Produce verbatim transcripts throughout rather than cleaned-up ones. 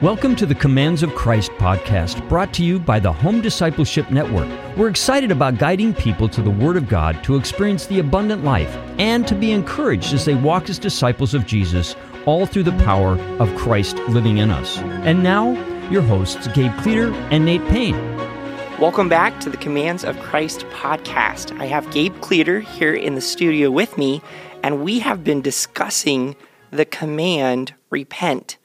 Welcome to the Commands of Christ podcast, brought to you by the Home Discipleship Network. We're excited about guiding people to the Word of God to experience the abundant life and to be encouraged as they walk as disciples of Jesus, all through the power of Christ living in us. And now, your hosts, Gabe Cleeter and Nate Payne. Welcome back to the Commands of Christ podcast. I have Gabe Cleeter here in the studio with me, and we have been discussing the command, repent.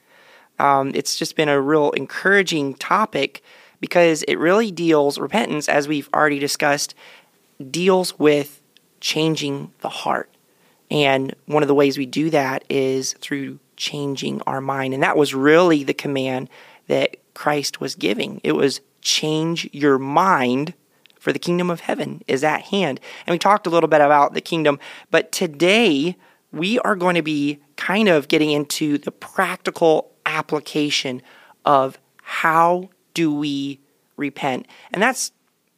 Um, it's just been a real encouraging topic because it really deals, repentance, as we've already discussed, deals with changing the heart. And one of the ways we do that is through changing our mind. And that was really the command that Christ was giving. It was change your mind, for the kingdom of heaven is at hand. And we talked a little bit about the kingdom, but today we are going to be kind of getting into the practical application of how do we repent. And that's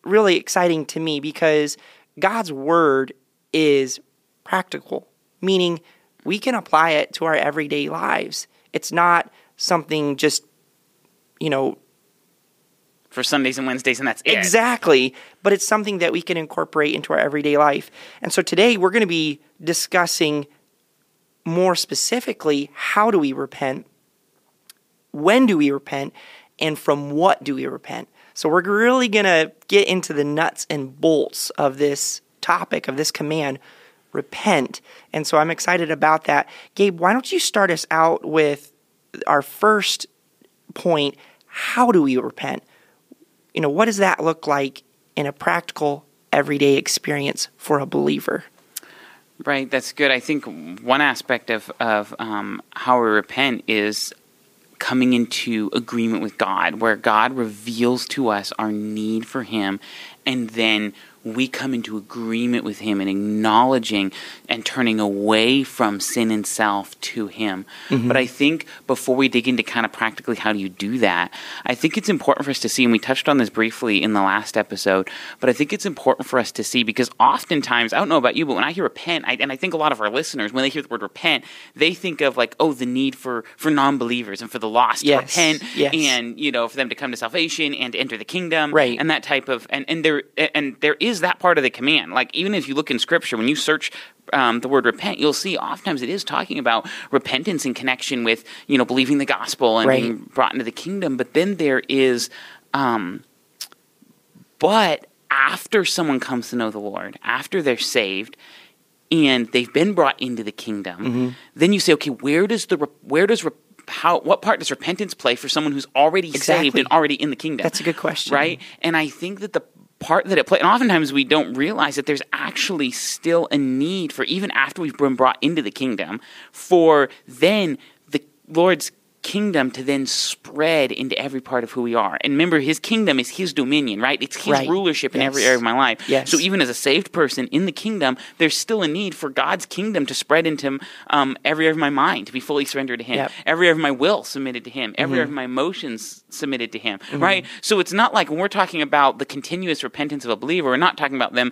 really exciting to me because God's word is practical, meaning we can apply it to our everyday lives. It's not something just, you know, for Sundays and Wednesdays and that's it. Exactly. But it's something that we can incorporate into our everyday life. And so today we're going to be discussing more specifically, how do we repent? When do we repent, and from what do we repent? So we're really going to get into the nuts and bolts of this topic, of this command, repent. And so I'm excited about that. Gabe, why don't you start us out with our first point, how do we repent? You know, what does that look like in a practical, everyday experience for a believer? Right, that's good. I think one aspect of, of um, how we repent is coming into agreement with God, where God reveals to us our need for Him, and then we come into agreement with Him and acknowledging and turning away from sin and self to Him. Mm-hmm. But I think before we dig into kind of practically how do you do that, I think it's important for us to see, and we touched on this briefly in the last episode, but I think it's important for us to see because oftentimes, I don't know about you, but when I hear repent, I, and I think a lot of our listeners, when they hear the word repent, they think of like, oh, the need for, for non-believers and for the lost yes. to repent yes. and, you know, for them to come to salvation and to enter the kingdom right. and that type of, and, and there and there is that part of the command. Like, even if you look in Scripture, when you search um, the word repent, you'll see oftentimes it is talking about repentance in connection with, you know, believing the gospel and right. being brought into the kingdom. But then there is, um, but after someone comes to know the Lord, after they're saved and they've been brought into the kingdom, mm-hmm. then you say, okay, where does the, where does repentance, How? What part does repentance play for someone who's already exactly. saved and already in the kingdom? That's a good question. Right? And I think that the part that it plays, and oftentimes we don't realize that there's actually still a need for, even after we've been brought into the kingdom, for then the Lord's kingdom to then spread into every part of who we are. And remember, His kingdom is His dominion, right? It's His right. rulership yes. in every area of my life. Yes. So even as a saved person in the kingdom, there's still a need for God's kingdom to spread into um, every area of my mind, to be fully surrendered to Him, yep. every area of my will submitted to Him, every mm-hmm. area of my emotions submitted to Him, mm-hmm. right? So it's not like when we're talking about the continuous repentance of a believer, we're not talking about them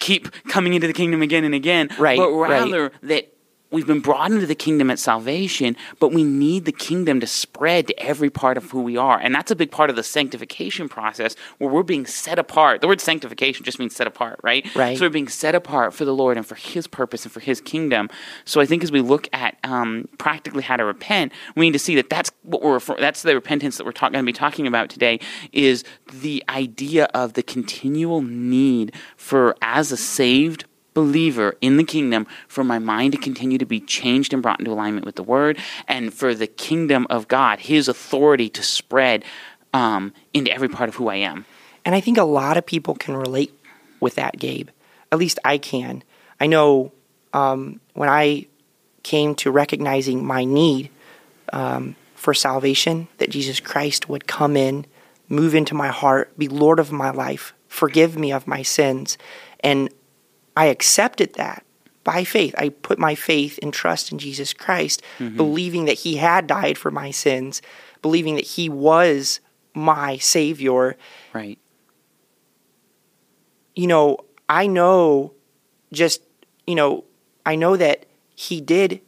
keep coming into the kingdom again and again, right. but rather right. that we've been brought into the kingdom at salvation, but we need the kingdom to spread to every part of who we are. And that's a big part of the sanctification process where we're being set apart. The word sanctification just means set apart, right? Right. So we're being set apart for the Lord and for His purpose and for His kingdom. So I think as we look at um, practically how to repent, we need to see that that's what we're refer- that's the repentance that we're ta- going to be talking about today, is the idea of the continual need for, as a saved person, believer in the kingdom, for my mind to continue to be changed and brought into alignment with the Word, and for the kingdom of God, His authority to spread um, into every part of who I am. And I think a lot of people can relate with that, Gabe. At least I can. I know um, when I came to recognizing my need um, for salvation, that Jesus Christ would come in, move into my heart, be Lord of my life, forgive me of my sins, and I accepted that by faith. I put my faith and trust in Jesus Christ, mm-hmm. believing that He had died for my sins, believing that He was my Savior. Right. You know, I know just, you know, I know that He did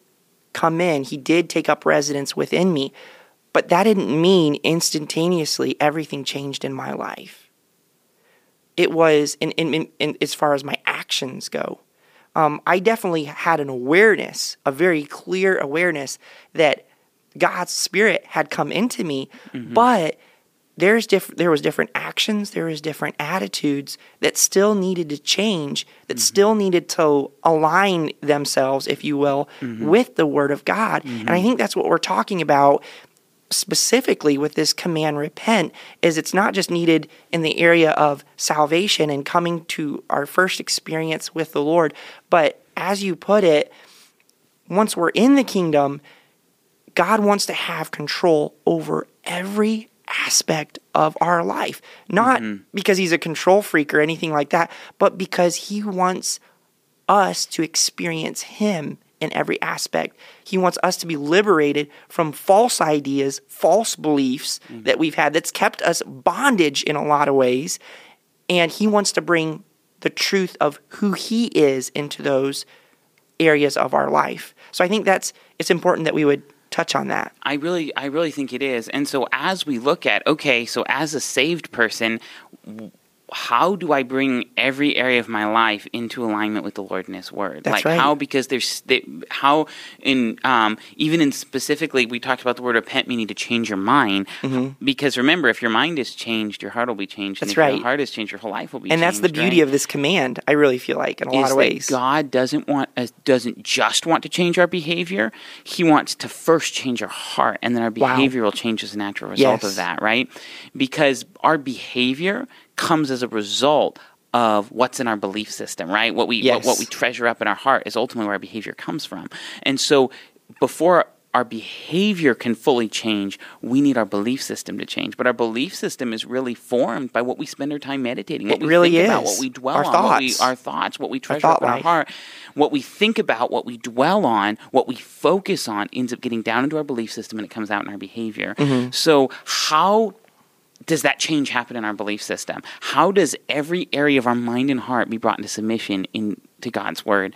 come in. He did take up residence within me. But that didn't mean instantaneously everything changed in my life. It was, in, in, in, in, as far as my actions go, um, I definitely had an awareness, a very clear awareness that God's Spirit had come into me, mm-hmm. but there's diff- there was different actions, there was different attitudes that still needed to change, that mm-hmm. still needed to align themselves, if you will, mm-hmm. with the Word of God. Mm-hmm. And I think that's what we're talking about specifically with this command repent, is it's not just needed in the area of salvation and coming to our first experience with the Lord, but as you put it, once we're in the kingdom, God wants to have control over every aspect of our life. Not mm-hmm. because he's a control freak or anything like that, but because he wants us to experience him in every aspect. He wants us to be liberated from false ideas, false beliefs mm-hmm. that we've had that's kept us bondage in a lot of ways. And he wants to bring the truth of who he is into those areas of our life. So I think that's, it's important that we would touch on that. I really, I really think it is. And so as we look at, okay, so as a saved person, how do I bring every area of my life into alignment with the Lord and His Word? That's like right. How? Because there's they, how in um, even in specifically we talked about the word repent meaning to change your mind. Mm-hmm. Because remember, if your mind is changed, your heart will be changed. That's and if right. Your heart is changed, your whole life will be. And changed. And that's the beauty right? of this command. I really feel like in a is lot of ways, God doesn't want uh, doesn't just want to change our behavior. He wants to first change our heart, and then our behavior wow. will change as a natural result yes. of that. Right? Because our behavior comes as a result of what's in our belief system, right? What we yes. what, what we treasure up in our heart is ultimately where our behavior comes from. And so before our behavior can fully change, we need our belief system to change. But our belief system is really formed by what we spend our time meditating, what it we really think is. About, what we dwell our on, thoughts. What we, our thoughts, what we treasure up in life. Our heart. What we think about, what we dwell on, what we focus on ends up getting down into our belief system and it comes out in our behavior. Mm-hmm. So how does that change happen in our belief system? How does every area of our mind and heart be brought into submission in to God's Word?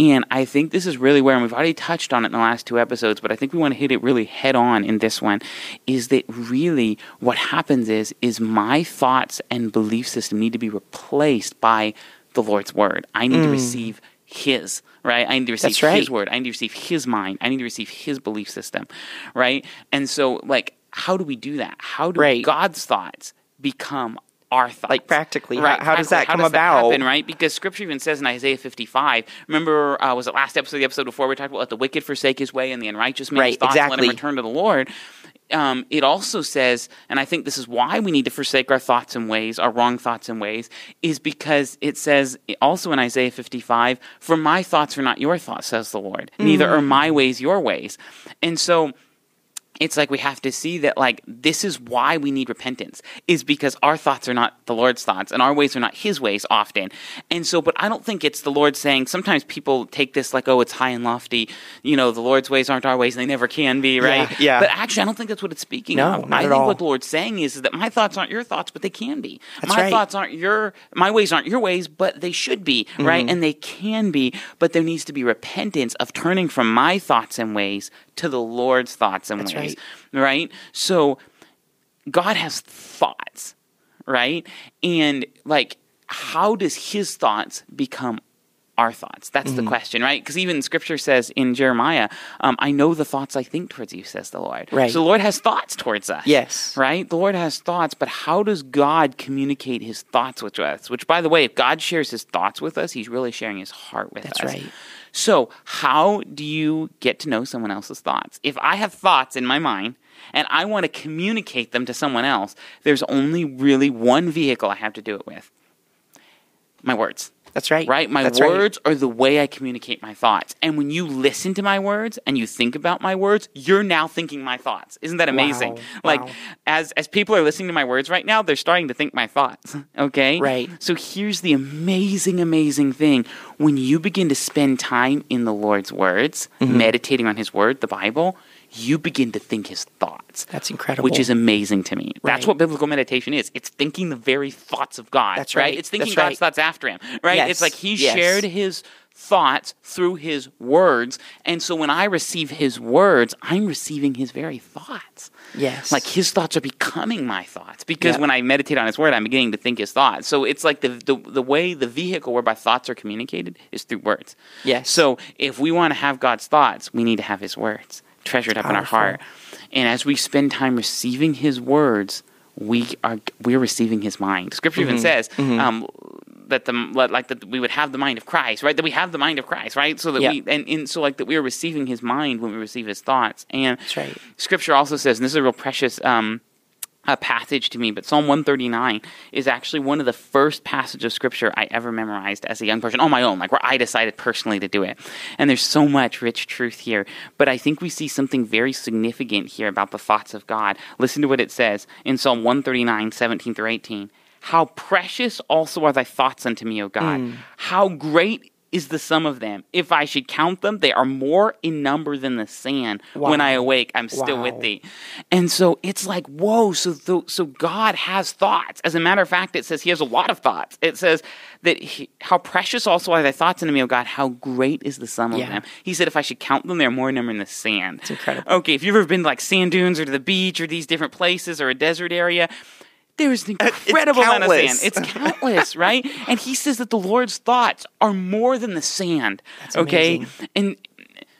And I think this is really where, and we've already touched on it in the last two episodes, but I think we want to hit it really head on in this one, is that really what happens is, is my thoughts and belief system need to be replaced by the Lord's Word. I need mm. to receive His, right? I need to receive right. His Word. I need to receive His mind. I need to receive His belief system, right? And so like, how do we do that? How do right. God's thoughts become our thoughts? Like practically, right? How, how does that how come does about? That happen, right? Because Scripture even says in Isaiah fifty-five. Remember, uh, was it last episode? The episode before we talked about let the wicked forsake his way and the unrighteous man's right, thoughts exactly. let him return to the Lord. Um, it also says, and I think this is why we need to forsake our thoughts and ways, our wrong thoughts and ways, is because it says also in Isaiah fifty-five, "For my thoughts are not your thoughts," says the Lord. Mm-hmm. "Neither are my ways your ways," and so. It's like we have to see that like this is why we need repentance, is because our thoughts are not the Lord's thoughts and our ways are not His ways often. And so, but I don't think it's the Lord saying, sometimes people take this like, oh, it's high and lofty. You know, the Lord's ways aren't our ways and they never can be, right? Yeah. yeah. But actually, I don't think that's what it's speaking no, of. Not I at think all. What the Lord's saying is, is that my thoughts aren't your thoughts, but they can be. That's my right. thoughts aren't your, my ways aren't your ways, but they should be, mm-hmm. right? And they can be, but there needs to be repentance of turning from my thoughts and ways to the Lord's thoughts and that's ways. Right. Right? So God has thoughts, right? And like, how does His thoughts become our thoughts? That's mm-hmm. the question, right? Because even Scripture says in Jeremiah, um, I know the thoughts I think towards you, says the Lord. Right. So the Lord has thoughts towards us. Yes. Right? The Lord has thoughts, but how does God communicate His thoughts with us? Which, by the way, if God shares His thoughts with us, He's really sharing His heart with that's us. That's right. So how do you get to know someone else's thoughts? If I have thoughts in my mind and I want to communicate them to someone else, there's only really one vehicle I have to do it with. My words. That's right. Right? My That's words right. are the way I communicate my thoughts. And when you listen to my words and you think about my words, you're now thinking my thoughts. Isn't that amazing? Wow. Like, wow. as as people are listening to my words right now, they're starting to think my thoughts. Okay? Right. So here's the amazing, amazing thing. When you begin to spend time in the Lord's words, mm-hmm. meditating on His Word, the Bible, you begin to think His thoughts. That's incredible. Which is amazing to me. Right. That's what biblical meditation is. It's thinking the very thoughts of God. That's right. right? It's thinking That's God's right. thoughts after Him. Right? Yes. It's like He yes. shared His thoughts through his words. And so when I receive his words, I'm receiving his very thoughts. Yes. Like his thoughts are becoming my thoughts because yep. when I meditate on his word, I'm beginning to think his thoughts. So it's like the, the the way, the vehicle whereby thoughts are communicated is through words. Yes. So if we want to have God's thoughts, we need to have his words treasured up Powerful. In our heart. And as we spend time receiving his words, we are we're receiving his mind. Scripture mm-hmm. even says mm-hmm. um, that the like that we would have the mind of Christ, right? That we have the mind of Christ, right? So that yeah. we and, and so like that we are receiving his mind when we receive his thoughts. And that's right. Scripture also says, and this is a real precious um, a passage to me, but Psalm one thirty-nine is actually one of the first passages of Scripture I ever memorized as a young person on my own, like where I decided personally to do it. And there's so much rich truth here, but I think we see something very significant here about the thoughts of God. Listen to what it says in Psalm one thirty-nine, seventeen through eighteen. How precious also are thy thoughts unto me, O God. Mm. How great is the sum of them. If I should count them, they are more in number than the sand. Wow. When I awake, I'm still wow. with thee. And so it's like, whoa, so th- so God has thoughts. As a matter of fact, it says he has a lot of thoughts. It says that he, how precious also are thy thoughts unto me, O God, how great is the sum yeah. of them. He said, if I should count them, they are more in number than the sand. It's incredible. Okay, if you've ever been to like sand dunes or to the beach or these different places or a desert area, there is an incredible amount of sand. It's countless, right? And he says that the Lord's thoughts are more than the sand. That's okay? Amazing. And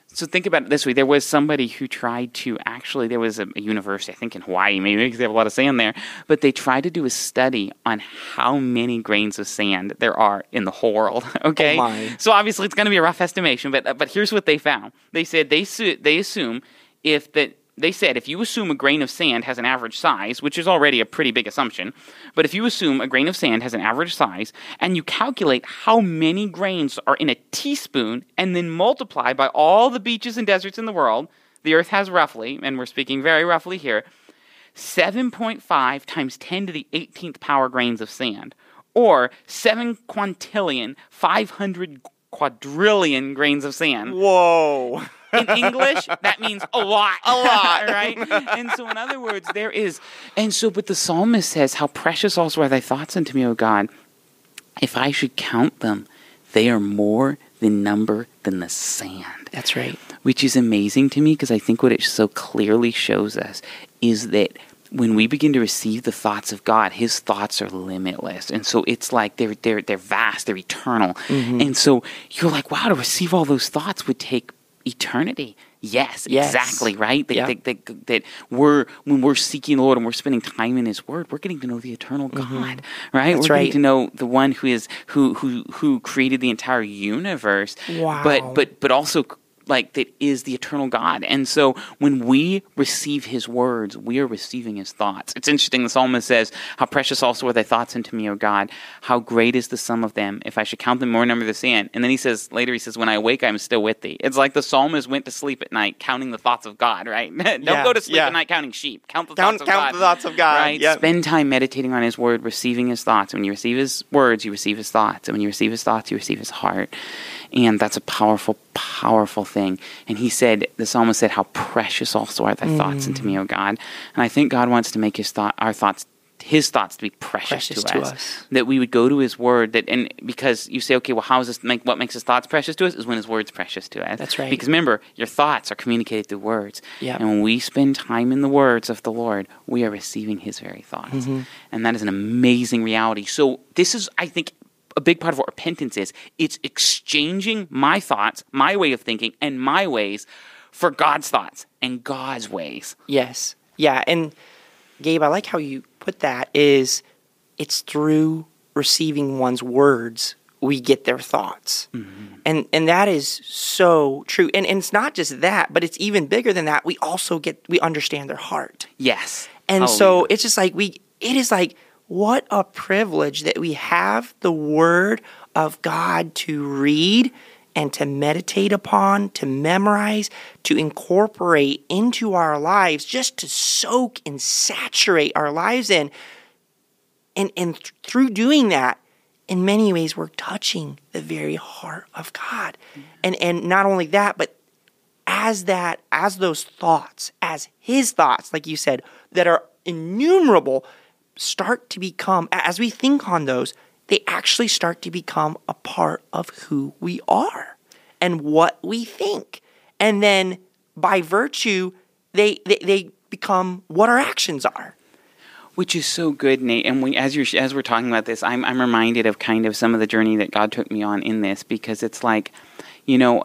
so think about it this way. There was somebody who tried to actually, there was a, a university, I think in Hawaii, maybe because they have a lot of sand there, but they tried to do a study on how many grains of sand there are in the whole world, okay? Oh my. So obviously it's going to be a rough estimation, but uh, but here's what they found. They said they su- they assume if that, They said, if you assume a grain of sand has an average size, which is already a pretty big assumption, but if you assume a grain of sand has an average size and you calculate how many grains are in a teaspoon and then multiply by all the beaches and deserts in the world, the earth has roughly, and we're speaking very roughly here, seven point five times ten to the eighteenth power grains of sand, or seven quintillion, five hundred quadrillion grains of sand. Whoa. In English, that means a lot. A lot, right? And so in other words, there is. And so, but the psalmist says, how precious also are thy thoughts unto me, O God. If I should count them, they are more than number than the sand. That's right. Which is amazing to me because I think what it so clearly shows us is that when we begin to receive the thoughts of God, his thoughts are limitless. And so it's like they're they're they're vast, they're eternal. Mm-hmm. And so you're like, wow, to receive all those thoughts would take eternity. Yes, yes, exactly, right? That, yep. that, that, that we're, when we're seeking the Lord and we're spending time in his word, we're getting to know the eternal God, mm-hmm. right? That's we're right. getting to know the one who is who who who created the entire universe, wow. but but but also like that is the eternal God. And so when we receive his words, we are receiving his thoughts. It's interesting, the psalmist says, how precious also are thy thoughts unto me, O God. How great is the sum of them. If I should count them, more number than sand. And then he says, later he says, when I awake, I am still with thee. It's like the psalmist went to sleep at night counting the thoughts of God, right? Don't yeah, go to sleep yeah. at night counting sheep. Count the count, thoughts of count God. Count the thoughts of God. Right? Yep. Spend time meditating on his word, receiving his thoughts. When you receive his words, you receive his thoughts. And when you receive his thoughts, you receive his heart. And that's a powerful, powerful thing. And he said, the psalmist said, how precious also are thy mm. thoughts unto me, O God. And I think God wants to make his thought, our thoughts, his thoughts to be precious, precious to, to us, us. That we would go to his word. That and because you say, okay, well, how is this make, what makes his thoughts precious to us is when his word's precious to us. That's right. Because remember, your thoughts are communicated through words. Yep. And when we spend time in the words of the Lord, we are receiving his very thoughts. Mm-hmm. And that is an amazing reality. So this is, I think, a big part of what repentance is. It's exchanging my thoughts, my way of thinking, and my ways for God's thoughts and God's ways. Yes. Yeah. And Gabe, I like how you put that is it's through receiving one's words we get their thoughts. Mm-hmm. And and that is so true. And, and it's not just that, but it's even bigger than that. We also get, we understand their heart. Yes. And oh, so yeah. it's just like we, it is like, what a privilege that we have the Word of God to read and to meditate upon, to memorize, to incorporate into our lives, just to soak and saturate our lives in. And, and th- through doing that, in many ways, we're touching the very heart of God. Mm-hmm. And, and not only that, but as that, as those thoughts, as His thoughts, like you said, that are innumerable, start to become, as we think on those, they actually start to become a part of who we are and what we think. And then by virtue, they they, they become what our actions are. Which is so good, Nate. And we, as you're, as we're talking about this, I'm I'm reminded of kind of some of the journey that God took me on in this, because it's like, you know,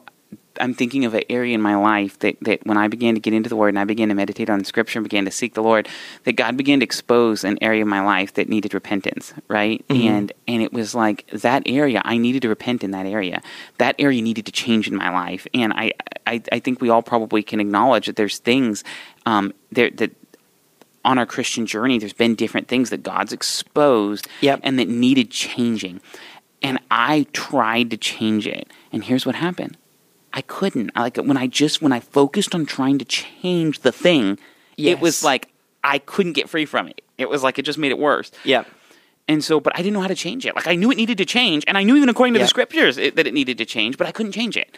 I'm thinking of an area in my life that, that when I began to get into the Word and I began to meditate on Scripture and began to seek the Lord, that God began to expose an area of my life that needed repentance, right? Mm-hmm. And and it was like that area, I needed to repent in that area. That area needed to change in my life. And I, I, I think we all probably can acknowledge that there's things um, there, that on our Christian journey, there's been different things that God's exposed yep. and that needed changing. And I tried to change it. And here's what happened. I couldn't. I, like when I just when I focused on trying to change the thing, yes. it was like I couldn't get free from it. It was like it just made it worse. Yeah. And so, but I didn't know how to change it. Like I knew it needed to change, and I knew even according to yep. the scriptures it, that it needed to change, but I couldn't change it.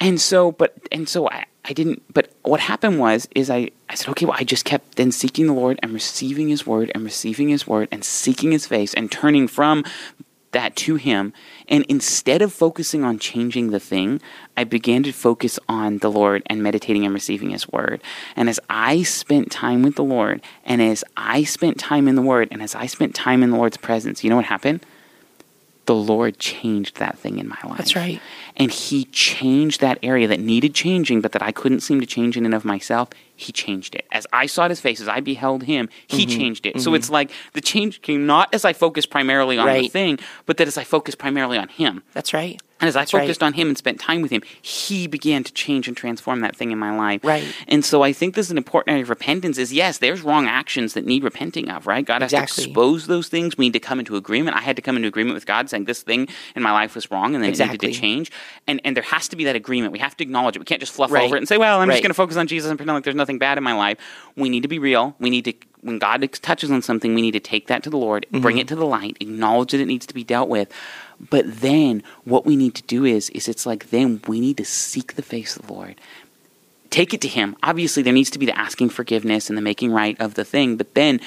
And so, but and so I, I didn't. But what happened was is I I said, okay, well, I just kept then seeking the Lord and receiving His word and receiving His word and seeking His face and turning from that to Him. And instead of focusing on changing the thing, I began to focus on the Lord and meditating and receiving His word. And as I spent time with the Lord, and as I spent time in the word, and as I spent time in the Lord's presence, you know what happened? The Lord changed that thing in my life. That's right. And He changed that area that needed changing, but that I couldn't seem to change in and of myself. He changed it. As I sought His face, as I beheld Him, He mm-hmm. changed it. Mm-hmm. So it's like the change came not as I focused primarily on right. the thing, but that as I focused primarily on Him. That's right. And as I That's focused right. on Him and spent time with Him, He began to change and transform that thing in my life. Right. And so I think this is an important area of repentance is, yes, there's wrong actions that need repenting of, right? God exactly. has to expose those things. We need to come into agreement. I had to come into agreement with God saying this thing in my life was wrong and then exactly. it needed to change. And and there has to be that agreement. We have to acknowledge it. We can't just fluff right. over it and say, well, I'm right. just going to focus on Jesus and pretend like there's nothing bad in my life. We need to be real. We need to, when God touches on something, we need to take that to the Lord, mm-hmm. bring it to the light, acknowledge that it needs to be dealt with. But then what we need to do is, is it's like then we need to seek the face of the Lord. Take it to Him. Obviously, there needs to be the asking forgiveness and the making right of the thing, but then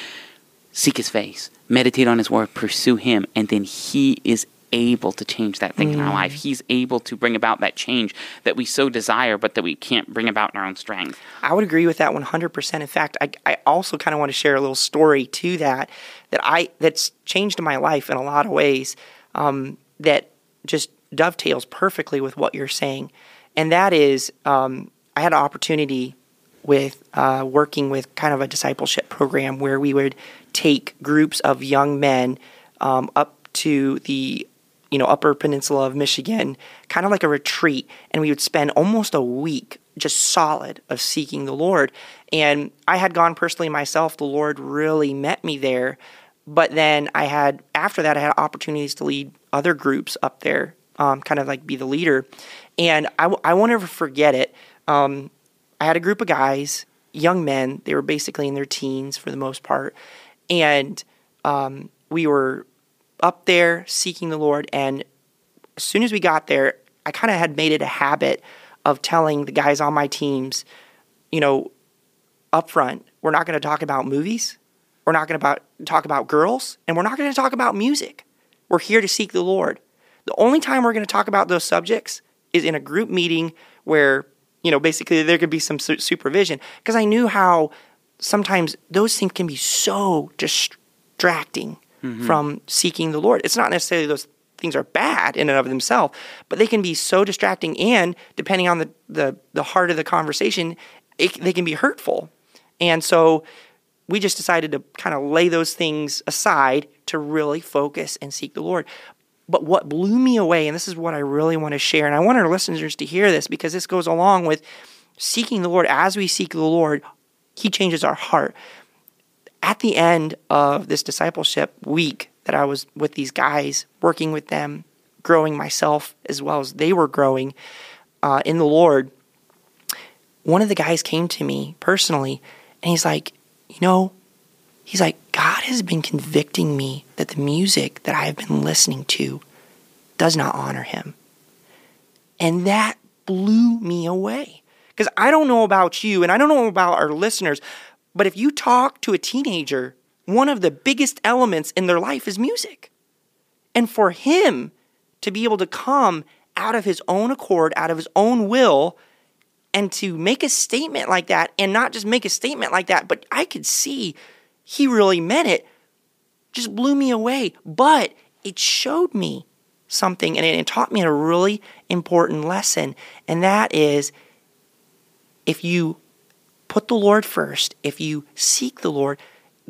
seek His face, meditate on His word, pursue Him, and then He is able to change that thing mm. in our life. He's able to bring about that change that we so desire, but that we can't bring about in our own strength. I would agree with that one hundred percent. In fact, I, I also kind of want to share a little story to that, that I that's changed my life in a lot of ways um, that just dovetails perfectly with what you're saying. And that is, um, I had an opportunity with uh, working with kind of a discipleship program where we would take groups of young men um, up to the you know, Upper Peninsula of Michigan, kind of like a retreat. And we would spend almost a week just solid of seeking the Lord. And I had gone personally myself. The Lord really met me there. But then I had, after that, I had opportunities to lead other groups up there, um, kind of like be the leader. And I, I won't ever forget it. Um, I had a group of guys, young men. They were basically in their teens for the most part. And um, we were up there seeking the Lord, and as soon as we got there, I kind of had made it a habit of telling the guys on my teams, you know, up front, we're not going to talk about movies, we're not going to talk about girls, and we're not going to talk about music. We're here to seek the Lord. The only time we're going to talk about those subjects is in a group meeting where, you know, basically there could be some su- supervision, because I knew how sometimes those things can be so distracting Mm-hmm. from seeking the Lord. It's not necessarily those things are bad in and of themselves, but they can be so distracting, and depending on the the, the heart of the conversation, it, they can be hurtful. And so we just decided to kind of lay those things aside to really focus and seek the Lord. But what blew me away, and this is what I really want to share, and I want our listeners to hear this, because this goes along with seeking the Lord. As we seek the Lord, He changes our heart. At the end of this discipleship week that I was with these guys, working with them, growing myself as well as they were growing uh, in the Lord, one of the guys came to me personally, and he's like, you know, he's like, God has been convicting me that the music that I have been listening to does not honor Him. And that blew me away, because I don't know about you, and I don't know about our listeners, but if you talk to a teenager, one of the biggest elements in their life is music. and for him to be able to come out of his own accord, out of his own will, and to make a statement like that, and not just make a statement like that, but I could see he really meant it, just blew me away. But it showed me something, and it, it taught me a really important lesson, and that is if you put the Lord first, if you seek the Lord,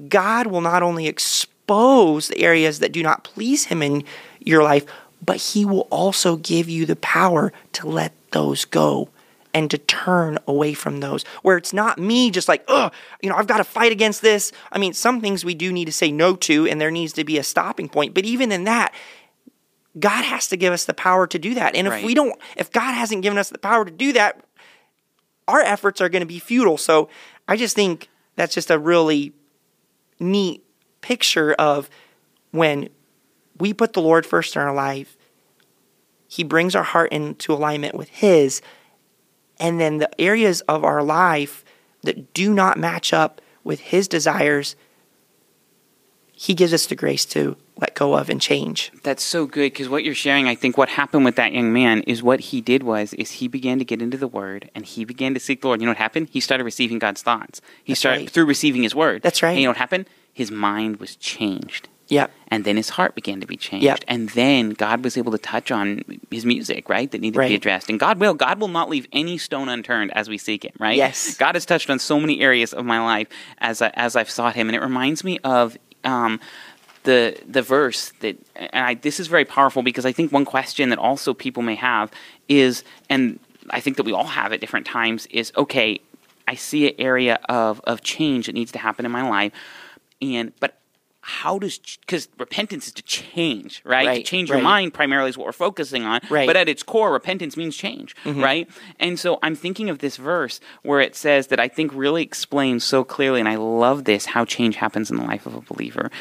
God will not only expose the areas that do not please him in your life, but he will also give you the power to let those go and to turn away from those, where it's not me just like, oh, you know, I've got to fight against this. I mean, some things we do need to say no to, and there needs to be a stopping point. But even in that, God has to give us the power to do that. And if right. we don't, if God hasn't given us the power to do that, our efforts are going to be futile. So I just think that's just a really neat picture of when we put the Lord first in our life, he brings our heart into alignment with his, and then the areas of our life that do not match up with his desires, he gives us the grace to let go of and change. That's so good, because what you're sharing, I think what happened with that young man is what he did was is he began to get into the Word, and he began to seek the Lord. You know what happened? He started receiving God's thoughts. He That's started right. through receiving his Word. That's right. And you know what happened? His mind was changed. Yeah. And then his heart began to be changed. Yep. And then God was able to touch on his music, right? That needed right. to be addressed. And God will. God will not leave any stone unturned as we seek him, right? Yes. God has touched on so many areas of my life as, I, as I've sought him. And it reminds me of um, the the verse that, and I, this is very powerful, because I think one question that also people may have is, and I think that we all have at different times, is, okay, I see an area of, of change that needs to happen in my life, and but how does, because repentance is to change, right? right to change your right. mind primarily is what we're focusing on. Right. But at its core, repentance means change, mm-hmm. right? And so I'm thinking of this verse where it says that I think really explains so clearly, and I love this, how change happens in the life of a believer.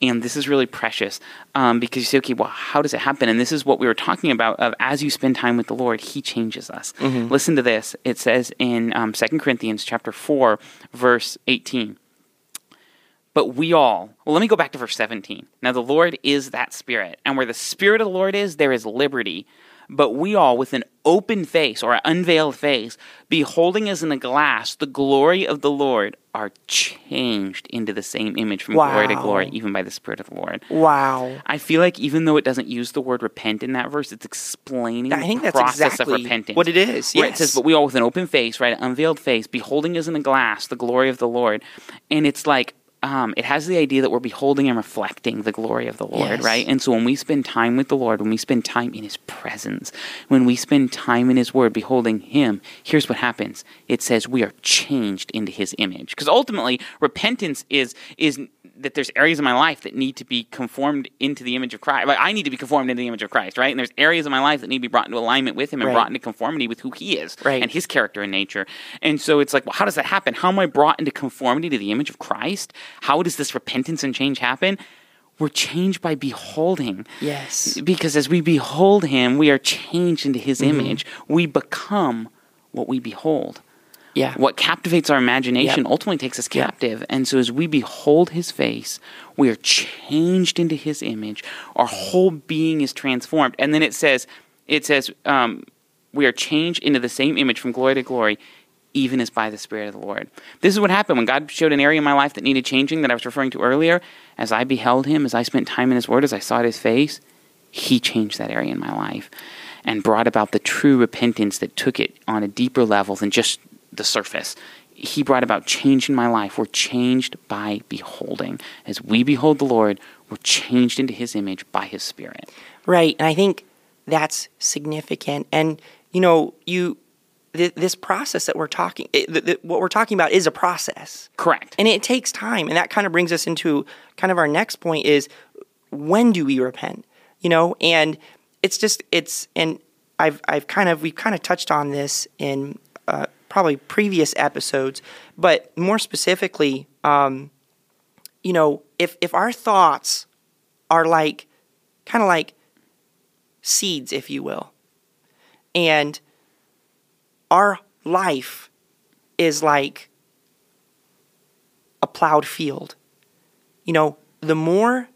And this is really precious um, because you say, okay, well, how does it happen? And this is what we were talking about of as you spend time with the Lord, he changes us. Mm-hmm. Listen to this. It says in um, Second Corinthians chapter four, verse eighteen. But we all, well, let me go back to verse seventeen. Now, the Lord is that Spirit, and where the Spirit of the Lord is, there is liberty. But we all, with an open face or an unveiled face, beholding as in a glass the glory of the Lord, are changed into the same image from wow. glory to glory, even by the Spirit of the Lord. Wow. I feel like even though it doesn't use the word repent in that verse, it's explaining I think the that's process exactly of repentance. What it is. Yes. It says, but we all with an open face, right, an unveiled face, beholding as in a glass the glory of the Lord. And it's like, Um, it has the idea that we're beholding and reflecting the glory of the Lord, yes. right? And so when we spend time with the Lord, when we spend time in his presence, when we spend time in his word, beholding him, here's what happens. It says we are changed into his image. Because ultimately, repentance is is that there's areas of my life that need to be conformed into the image of Christ. Like, I need to be conformed into the image of Christ, right? And there's areas of my life that need to be brought into alignment with him and right. brought into conformity with who he is right. and his character and nature. And so it's like, well, how does that happen? How am I brought into conformity to the image of Christ? How does this repentance and change happen? We're changed by beholding. Yes. Because as we behold him, we are changed into his mm-hmm. image. We become what we behold. Yeah. What captivates our imagination yep. ultimately takes us captive. Yep. And so as we behold his face, we are changed into his image. Our whole being is transformed. And then it says, it says, um, we are changed into the same image from glory to glory, even as by the Spirit of the Lord. This is what happened when God showed an area in my life that needed changing that I was referring to earlier. As I beheld him, as I spent time in his word, as I sought his face, he changed that area in my life and brought about the true repentance that took it on a deeper level than just the surface. He brought about change in my life. We're changed by beholding. As we behold the Lord, we're changed into his image by his Spirit. Right, and I think that's significant. And, you know, you... this process that we're talking, what we're talking about is a process. Correct. And it takes time. And that kind of brings us into kind of our next point is, when do we repent? You know, and it's just, it's, and I've, I've kind of, we've kind of touched on this in uh, probably previous episodes, but more specifically, um, you know, if, if our thoughts are like, kind of like seeds, if you will, and our life is like a plowed field. You know, the more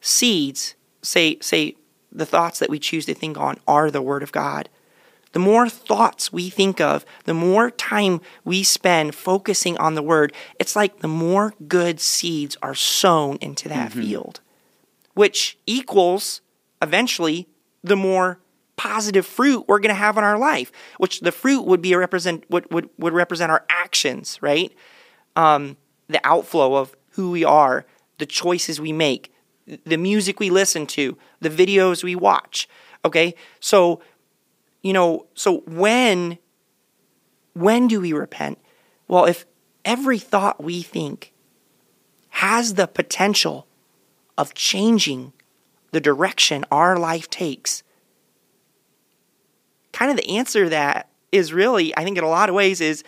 seeds say say the thoughts that we choose to think on are the Word of God. The more thoughts we think of, the more time we spend focusing on the Word, it's like the more good seeds are sown into that mm-hmm. field, which equals eventually the more positive fruit we're going to have in our life, which the fruit would be a represent would would, would represent our actions, right? Um, the outflow of who we are, the choices we make, the music we listen to, the videos we watch. Okay, so you know, so when when do we repent? Well, if every thought we think has the potential of changing the direction our life takes, kind of the answer to that is really, I think in a lot of ways, is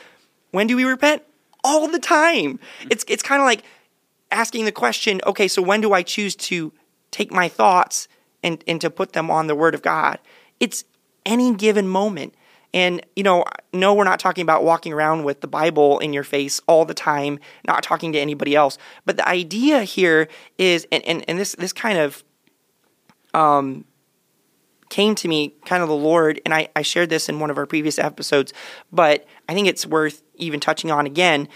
when do we repent? All the time. It's it's kind of like asking the question, okay, so when do I choose to take my thoughts and, and to put them on the Word of God? It's any given moment. And, you know, no, we're not talking about walking around with the Bible in your face all the time, not talking to anybody else. But the idea here is, and, and, and this this kind of um, came to me, kind of the Lord, and I, I shared this in one of our previous episodes, but I think it's worth even touching on again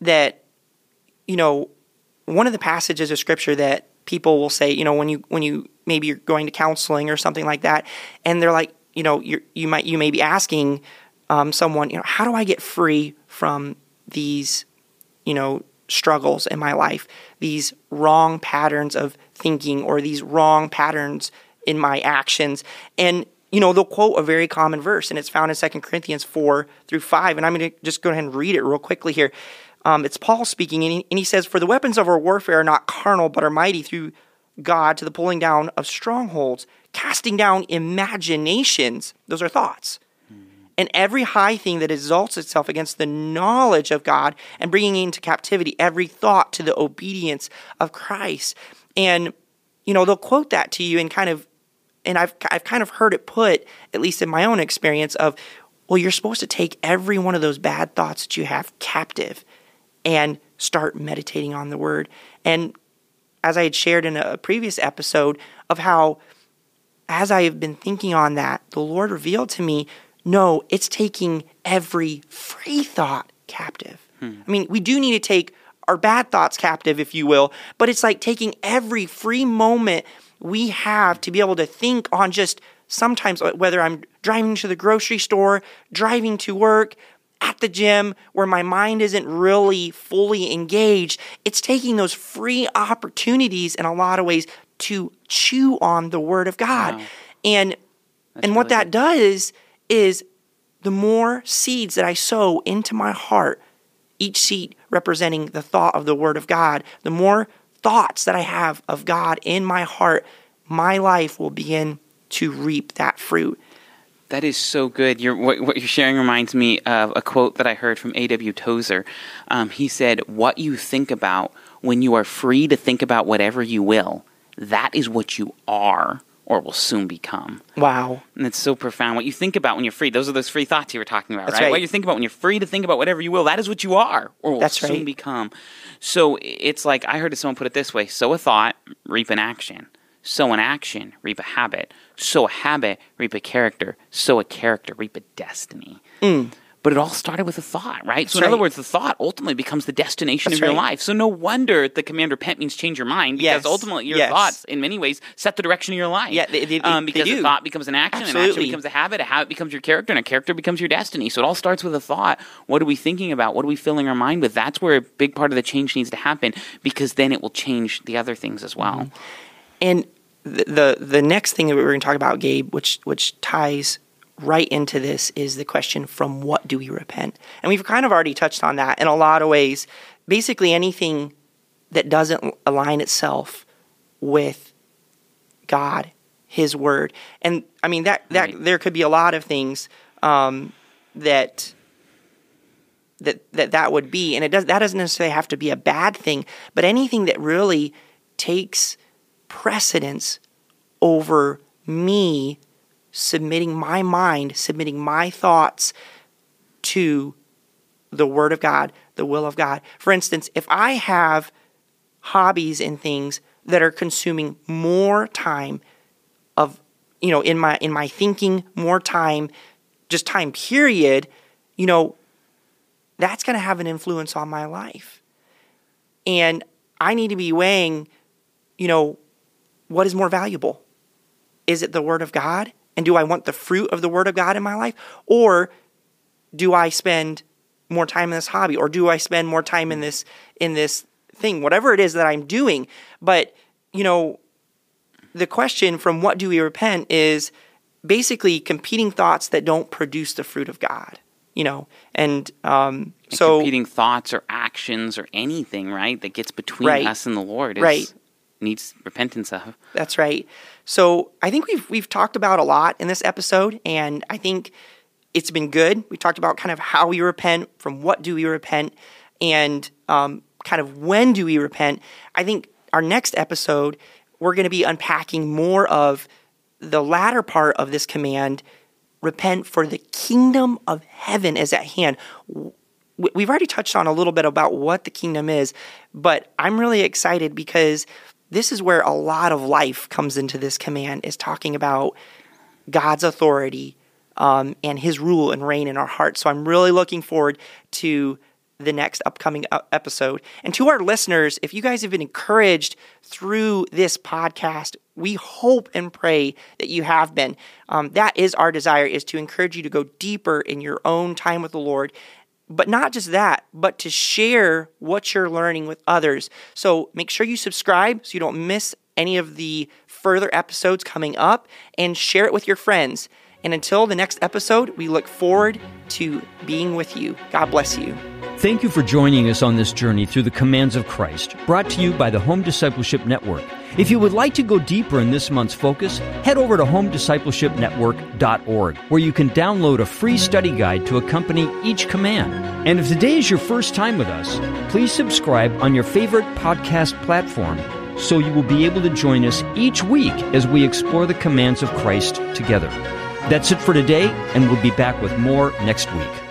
that, you know, one of the passages of Scripture that people will say, you know, when you when you maybe you're going to counseling or something like that, and they're like, you know, you you might you may be asking um, someone, you know, how do I get free from these, you know, struggles in my life, these wrong patterns of thinking or these wrong patterns in my actions? And you know, they'll quote a very common verse, and it's found in Second Corinthians four through five, and I'm going to just go ahead and read it real quickly here. Um, it's Paul speaking, and he, and he says, "For the weapons of our warfare are not carnal, but are mighty through God to the pulling down of strongholds, casting down imaginations," those are thoughts, mm-hmm. "and every high thing that exalts itself against the knowledge of God, and bringing into captivity every thought to the obedience of Christ." And, you know, they'll quote that to you and kind of, and I've I've kind of heard it put, at least in my own experience, of, well, you're supposed to take every one of those bad thoughts that you have captive and start meditating on the Word. And as I had shared in a previous episode of how, as I have been thinking on that, the Lord revealed to me, no, it's taking every free thought captive. Hmm. I mean, we do need to take our bad thoughts captive, if you will, but it's like taking every free moment we have to be able to think on just sometimes, whether I'm driving to the grocery store, driving to work, at the gym, where my mind isn't really fully engaged, it's taking those free opportunities in a lot of ways to chew on the Word of God. Wow. And That's and what really that good. does is the more seeds that I sow into my heart, each seed representing the thought of the Word of God, the more thoughts that I have of God in my heart, my life will begin to reap that fruit. That is so good. You're, what, what you're sharing reminds me of a quote that I heard from A W Tozer. Um, he said, "What you think about when you are free to think about whatever you will, that is what you are or will soon become." Wow. And it's so profound. What you think about when you're free, those are those free thoughts you were talking about, right? right? What you think about when you're free to think about whatever you will, that is what you are or will That's soon right. become. So it's like, I heard someone put it this way: sow a thought, reap an action. Sow an action, reap a habit. Sow a habit, reap a character. Sow a character, reap a destiny. Mm. But it all started with a thought, right? That's so in right. other words, the thought ultimately becomes the destination That's of your right. life. So no wonder the command repent means change your mind, because yes. ultimately your yes. thoughts, in many ways, set the direction of your life. Yeah, they, they, um, because a thought becomes an action, Absolutely. an action becomes a habit, a habit becomes your character, and a character becomes your destiny. So it all starts with a thought. What are we thinking about? What are we filling our mind with? That's where a big part of the change needs to happen, because then it will change the other things as well. Mm-hmm. And the, the the next thing that we were going to talk about, Gabe, which which ties right into this, is the question, from what do we repent? And we've kind of already touched on that in a lot of ways. Basically anything that doesn't align itself with God, His Word. And I mean, that, that right. there could be a lot of things um, that... That, that that would be. And it does, that doesn't necessarily have to be a bad thing, but anything that really takes precedence over me submitting my mind, submitting my thoughts to the Word of God, the will of God. For instance, if I have hobbies and things that are consuming more time of, you know, in my in my thinking, more time, just time period, you know, that's going to have an influence on my life. And I need to be weighing, you know, what is more valuable? Is it the Word of God? And do I want the fruit of the Word of God in my life? Or do I spend more time in this hobby? Or do I spend more time in this in this thing? Whatever it is that I'm doing. But, you know, the question from what do we repent is basically competing thoughts that don't produce the fruit of God. You know, and um, and so competing thoughts or actions or anything, right, that gets between right, us and the Lord is, right, needs repentance of. That's right. So I think we've we've talked about a lot in this episode, and I think it's been good. We talked about kind of how we repent, from what do we repent, and um, kind of when do we repent. I think our next episode we're going to be unpacking more of the latter part of this command. Repent, for the kingdom of heaven is at hand. We've already touched on a little bit about what the kingdom is, but I'm really excited because this is where a lot of life comes into this command, is talking about God's authority um, and his rule and reign in our hearts. So I'm really looking forward to the next upcoming episode. And to our listeners, if you guys have been encouraged through this podcast, we hope and pray that you have been. Um, that is our desire, is to encourage you to go deeper in your own time with the Lord. But not just that, but to share what you're learning with others. So make sure you subscribe so you don't miss any of the further episodes coming up, and share it with your friends. And until the next episode, we look forward to being with you. God bless you. Thank you for joining us on this journey through the Commands of Christ, brought to you by the Home Discipleship Network. If you would like to go deeper in this month's focus, head over to home discipleship network dot org, where you can download a free study guide to accompany each command. And if today is your first time with us, please subscribe on your favorite podcast platform so you will be able to join us each week as we explore the Commands of Christ together. That's it for today, and we'll be back with more next week.